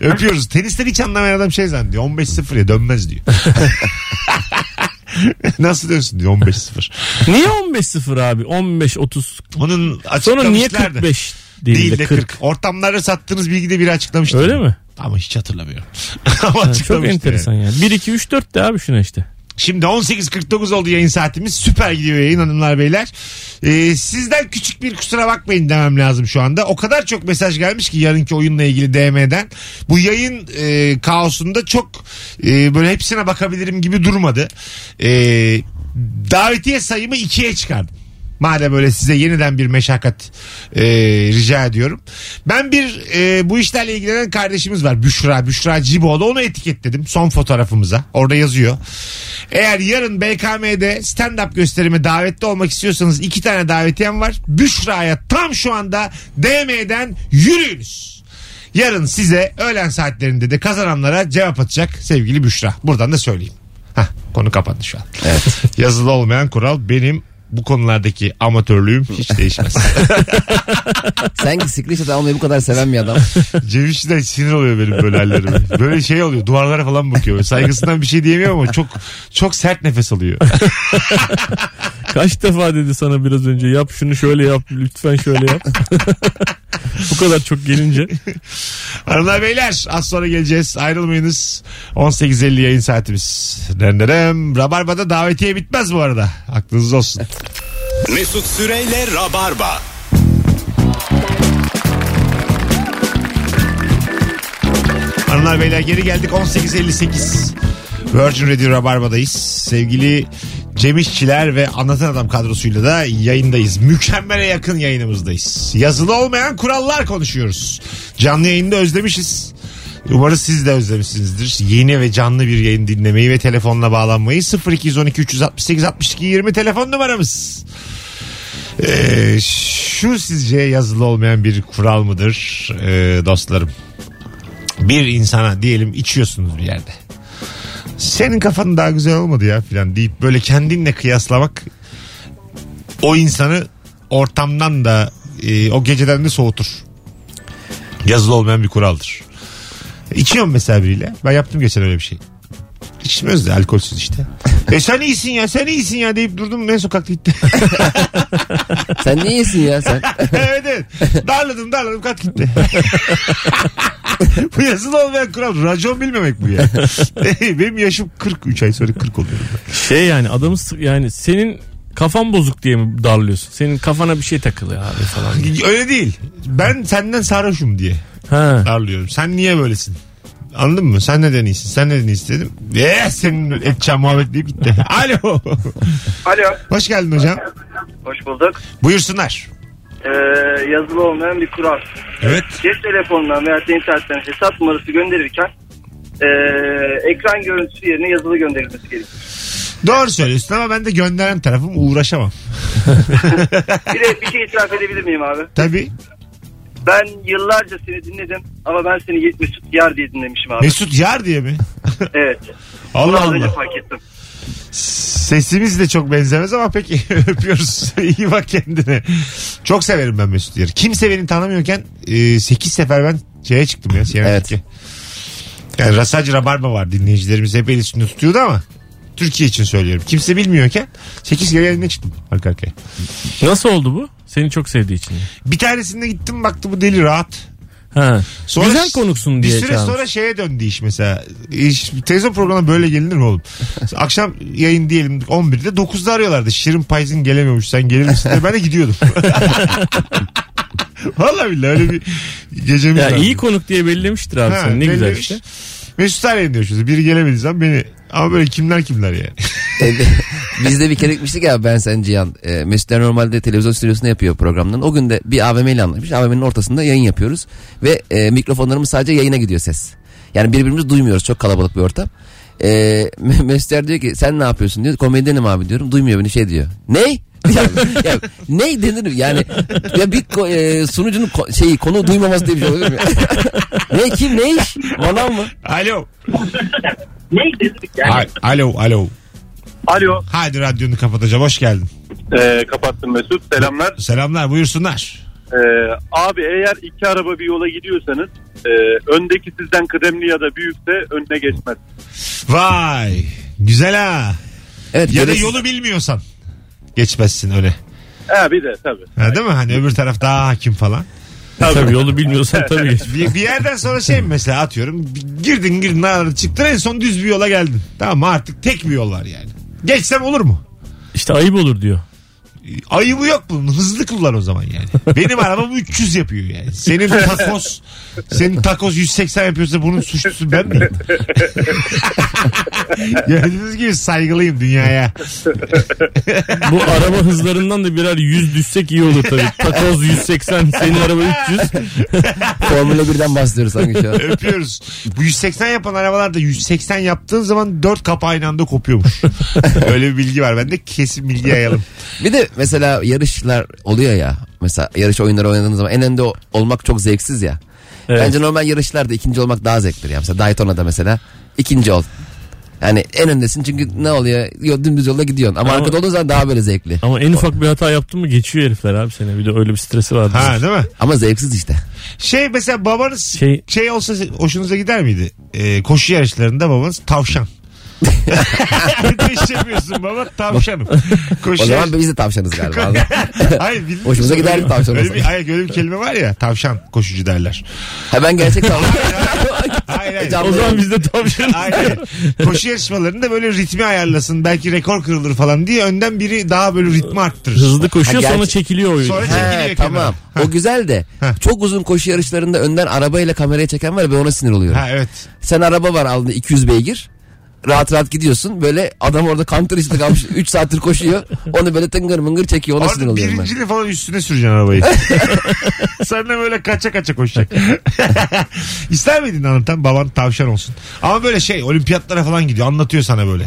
Öpüyoruz. Tenisten hiç anlamayan adam şey zannediyor. on beş sıfıra dönmez diyor. Nasıl dönsün diyor on beş sıfır. Niye on beş sıfır abi? on beş otuz. Onun sonra niye kırk beş değil, değil de kırk. kırk. Ortamlarda sattığınız bilgide biri açıklamıştı. Öyle mi? Ama hiç hatırlamıyorum. Ama ha, çok enteresan yani. yani. bir iki üç dört de abi şuna işte. Şimdi on sekiz kırk dokuz oldu yayın saatimiz. Süper gidiyor yayın hanımlar beyler. Ee, sizden küçük bir kusura bakmayın demem lazım şu anda. O kadar çok mesaj gelmiş ki yarınki oyunla ilgili D M'den. Bu yayın e, kaosunda çok e, böyle hepsine bakabilirim gibi durmadı. E, davetiye sayımı ikiye çıkardım. Madem öyle size yeniden bir meşakkat e, rica ediyorum. Ben bir e, bu işlerle ilgilenen kardeşimiz var. Büşra, Büşra Ciboğlu. Onu etiketledim son fotoğrafımıza. Orada yazıyor. Eğer yarın B K M'de stand-up gösterime davetli olmak istiyorsanız iki tane davetiyem var. Büşra'ya tam şu anda D M'den yürüyünüz. Yarın size öğlen saatlerinde de kazananlara cevap atacak sevgili Büşra. Buradan da söyleyeyim. Hah, konu kapandı şu an. Evet. Yazılı olmayan kural benim. Bu konulardaki amatörlüğüm hiç değişmez. Sen ki siklet almayı bu kadar seven bir adam. Cem İşçiler sinir oluyor benim böyle hallerime. Böyle şey oluyor, duvarlara falan bakıyor. Saygısından bir şey diyemiyor ama çok çok sert nefes alıyor. Kaç defa dedi sana biraz önce, yap şunu şöyle yap, lütfen şöyle yap. Bu kadar çok gelince. Hanımlar beyler, az sonra geleceğiz, ayrılmayınız. on sekiz elli yayın saatimiz. Denderem. Rabarba'da davetiye bitmez bu arada, aklınızda olsun. Mesut Süre ile Rabarba. Hanımlar beyler, geri geldik. On sekiz elli sekiz Virgin Radio Rabarba'dayız. Sevgili Cem İşçiler ve Anlatan Adam kadrosuyla da yayındayız. Mükemmele yakın yayınımızdayız. Yazılı olmayan kurallar konuşuyoruz. Canlı yayını da özlemişiz. Umarız siz de özlemişsinizdir. Yeni ve canlı bir yayın dinlemeyi ve telefonla bağlanmayı. Sıfır iki on iki üç altı sekiz altmış iki yirmi telefon numaramız. Ee, şu sizce yazılı olmayan bir kural mıdır ee, dostlarım? Bir insana diyelim içiyorsunuz bir yerde. Senin kafanın daha güzel olmadı ya filan deyip böyle kendinle kıyaslamak o insanı ortamdan da e, o geceden de soğutur. Yazılı olmayan bir kuraldır. İçiyorum mesela biriyle. Ben yaptım geçen öyle bir şey. İçmiyoruz da alkolsüz işte. E sen iyisin ya, sen iyisin ya deyip durdum, ben sokakta gitti. Sen ne iyisin ya sen? Evet evet. Darladım darladım kat gitti. Bu yazılı olmayan kural. Racon bilmemek bu ya. Benim yaşım kırk üç ay sonra kırk oluyor. Şey yani adamı yani senin kafan bozuk diye mi darlıyorsun? Senin kafana bir şey takılıyor abi falan diye. Öyle değil. Ben senden sarhoşum diye ha. darlıyorum. Sen niye böylesin? Anladın mı? Sen neden iyisin? Sen neden iyisin dedim. Eee senin edeceğim muhabbet deyip gitti. Alo. Alo. Hoş geldin hocam. Hoş bulduk. Buyursunlar. Ee, yazılı olmayan bir kural. Evet. Cep telefonundan veya internetten hesap numarası gönderirken ee, ekran görüntüsü yerine yazılı gönderilmesi gerekir. Doğru söylüyorsun ama ben de gönderen tarafım, uğraşamam. Bir de bir şey itiraf edebilir miyim abi? Tabii. Ben yıllarca seni dinledim ama ben seni Mesut Yar diye dinlemişim abi. Mesut Yar diye mi? Evet. Allah Allah. Bunu fark ettim. Sesimiz de çok benzemez ama peki öpüyoruz. İyi bak kendine. Çok severim ben Mesut Yar'ı. Kimse beni tanımıyorken sekiz sefer ben şeye çıktım ya. Evet. Yani Rasaj Rabarba var, dinleyicilerimiz hep el üstünde tutuyordu ama Türkiye için söylüyorum. Kimse bilmiyorken sekiz kere eline çıktım arka arkaya. Nasıl oldu bu? Seni çok sevdiği için. Bir tanesinde gittim, baktı bu deli rahat. Ha. Sonra güzel konuksun diye. Bir süre sonra şeye döndü iş mesela. İş, televizyon programına böyle gelinir mi oğlum? Akşam yayın diyelim on birde dokuzda arıyorlardı. Şirin Payzin gelemiyormuş, sen gelir misin diye. Ben de gidiyordum. Vallahi billahi öyle bir gecemiz ya vardı. İyi konuk diye belirlemiştir abi ha, sen. Ne güzel işte. Mesut Süre'ye diyor şurada. Biri gelemediği zaman beni... Ama böyle kimler kimler yani. Biz de bir kere gitmiştik ya, ben sen Cihan. E, Mesutler normalde televizyon stüdyosunda yapıyor programlarını. O gün de bir A V M ile anlaşmış. A V M'nin ortasında yayın yapıyoruz. Ve e, mikrofonlarımız sadece yayına gidiyor ses. Yani birbirimizi duymuyoruz. Çok kalabalık bir ortam. E, Mesutler diyor ki sen ne yapıyorsun diyor. Komedyenim abi diyorum. Duymuyor beni, şey diyor. Ney? Ya, ya, ne denir yani ya bir ko- e, sunucunun ko- şeyi konu duymaması diye bir şey oluyor mu? Ne kim ne iş? Anam mı? Alo. Ne dedik yani? A- alo alo. Alo. Haydi radyonu kapatacağım, hoş geldin. Ee, kapattım Mesut, selamlar. Selamlar, buyursunlar. Ee, abi eğer iki araba bir yola gidiyorsanız e, öndeki sizden kıdemli ya da büyükse önüne geçmez. Vay güzel ha. Evet, ya da yolu bilmiyorsan geçmezsin öyle. Ha bir de tabii. Ha, değil mi? Hani öbür taraf daha hakim falan. Tabii, tabii yolu bilmiyorsan tabii geç. Bir, bir yerden sonra şey mesela atıyorum. Girdin girdin arada çıktın, en son düz bir yola geldin. Tamam, artık tek bir yol var yani. Geçsem olur mu? İşte ayıp olur diyor. Ayıbı yok bunun. Hızlı kullan o zaman yani. Benim arabam üç yüz yapıyor yani. Senin takoz senin takoz yüz seksen yapıyorsa bunun suçlusu ben miyim? Gördüğünüz gibi saygılıyım dünyaya. Bu araba hızlarından da birer yüz düşsek iyi olur tabii. Takoz yüz seksen, senin araba üç yüz. Formula birden bahsediyoruz sanki şu an. Öpüyoruz. Bu yüz seksen yapan arabalarda yüz seksen yaptığın zaman dört kapı aynı anda kopuyormuş. Öyle bir bilgi var bende. Kesin bilgi yayalım. Bir de mesela yarışlar oluyor ya. Mesela yarış oyunları oynadığınız zaman en önde olmak çok zevksiz ya. Evet. Bence normal yarışlarda ikinci olmak daha zevktir ya. Mesela Daytona'da mesela ikinci ol. Yani en öndesin çünkü ne oluyor? Dümdüz yolda gidiyorsun ama, ama arkada olduğun zaman daha böyle zevkli. Ama en ufak bir hata yaptın mı geçiyor herifler abi seni. Bir de öyle bir stresi var. Ha bizim. Değil mi? Ama zevksiz işte. Şey mesela babanız şey, şey olsa hoşunuza gider miydi? Ee, koşu yarışlarında babanız tavşan. Değişemiyorsun baba, tavşanım. Koşu o zaman yarış... biz de tavşanız galiba. Hayır, hoşumuza giderdi tavşan. Öyle bir, hayır, öyle bir kelime var ya, tavşan koşucu derler. Ha ben gerçek tavşan. Hayır, hayır. O zaman biz de tavşanız. Hayır. Koşu yarışmalarında böyle ritmi ayarlasın, belki rekor kırılır falan diye önden biri daha böyle ritmi arttırır. Hızlı koşuyor ha, sonra çekiliyor oyun. Sonra çekiliyor. He, tamam. Ha. O güzel de ha. Çok uzun koşu yarışlarında önden arabayla kameraya çeken var, ben ona sinir oluyorum. Ha evet. Sen araba var aldın iki yüz beygir. Rahat rahat gidiyorsun. Böyle adam orada kantar içinde kalmış. üç saattir koşuyor. Onu böyle tıngır mıngır çekiyor. Ona sinir oluyorum ben. Birincili falan üstüne süreceksin arabayı. Sen de böyle kaça kaça koşacak. İster miydin anlatan? Baban tavşan olsun. Ama böyle şey olimpiyatlara falan gidiyor. Anlatıyor sana böyle.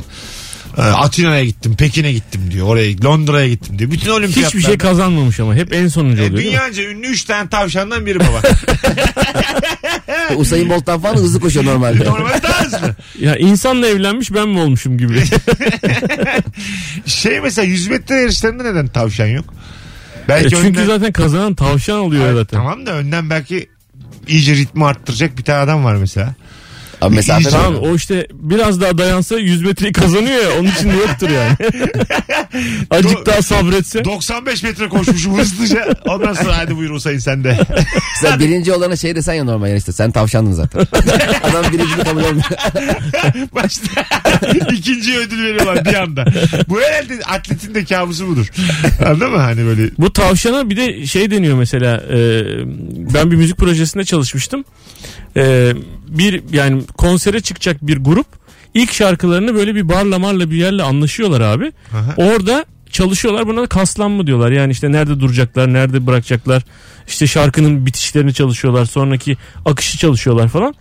Atina'ya gittim, Pekin'e gittim diyor. Oraya Londra'ya gittim diyor. Bütün olimpiyatlarda. Hiçbir şey kazanmamış ama. Hep en sonuncu oluyor. E, dünyaca ünlü üç tane tavşandan biri baba. Usain Bolt'tan falan hızlı koşuyor normalde. Normalde daha hızlı. Ya insanla evlenmiş ben mi olmuşum gibi. Şey mesela yüz metre yarışlarında neden tavşan yok? Belki çünkü önden... zaten kazanan tavşan oluyor evet, zaten. Tamam da önden belki iyice ritmi arttıracak bir tane adam var mesela. Abi mesafe tamam, o işte biraz daha dayansa yüz metreyi kazanıyor ya, onun için de yoktur yani. Azıcık daha sabretse. doksan beş metre koşmuşum hızlıca. Ondan sonra hadi buyur Hüseyin sen de. Sen birinci olana şey desen ya normal işte sen tavşandın zaten. Adam birincini kabul olmuyor. Başta ikinciye ödül veriyorlar bir anda. Bu herhalde atletin de kabusu budur. Anladın mı hani böyle. Bu tavşana bir de şey deniyor mesela. E, ben bir müzik projesinde çalışmıştım. E, bir yani konsere çıkacak bir grup ilk şarkılarını böyle bir barla marla bir yerle anlaşıyorlar abi. Aha. Orada çalışıyorlar, buna da kaslanma diyorlar. Yani işte nerede duracaklar, nerede bırakacaklar, işte şarkının bitişlerini çalışıyorlar, sonraki akışı çalışıyorlar falan.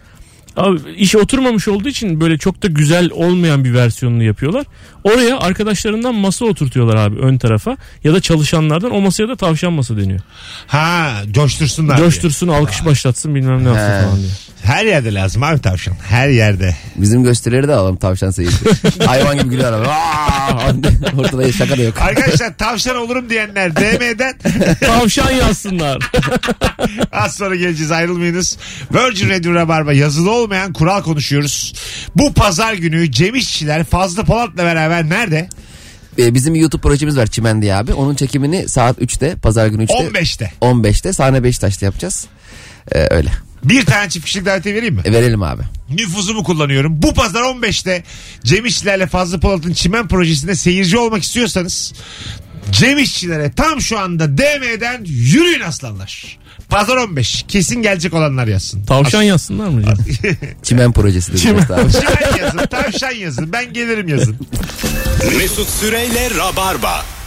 Abi işe oturmamış olduğu için böyle çok da güzel olmayan bir versiyonunu yapıyorlar. Oraya arkadaşlarından masa oturtuyorlar abi ön tarafa. Ya da çalışanlardan, o masaya da tavşan masa deniyor. Ha coştursunlar. Coştursun diye. Alkış başlatsın bilmem ne yapsın falan diye. Her yerde lazım abi tavşan. Her yerde. Bizim gösterileri de alalım tavşan seyirci. Hayvan gibi gülüyor abi. Ortada şaka da yok. Arkadaşlar tavşan olurum diyenler D M'den tavşan yazsınlar. Az sonra geleceğiz, ayrılmayınız. Virgin Radio Rabarba, yazılı olmayan kural konuşuyoruz. Bu pazar günü Cem İşçiler Fazlı Polat'la beraber nerede? Bizim YouTube projemiz var Çimen diye abi. Onun çekimini saat üçte pazar günü üçte. on beşte. on beşte sahne Beşiktaş'ta yapacağız. Ee, öyle. Bir tane çift kişilik davetiye vereyim mi? E, verelim abi. Nüfuzumu kullanıyorum. Bu pazar on beşte Cem İşçilerle Fazlı Polat'ın Çimen projesinde seyirci olmak istiyorsanız Cem İşçilere tam şu anda D M'den yürüyün aslanlar. Pazar on beş. Kesin gelecek olanlar yazsın. Tavşan As- yazsınlar mı? Çimen projesi de. Çimen. Çimen yazın, tavşan yazın, ben gelirim yazın. Mesut Süre ile Rabarba.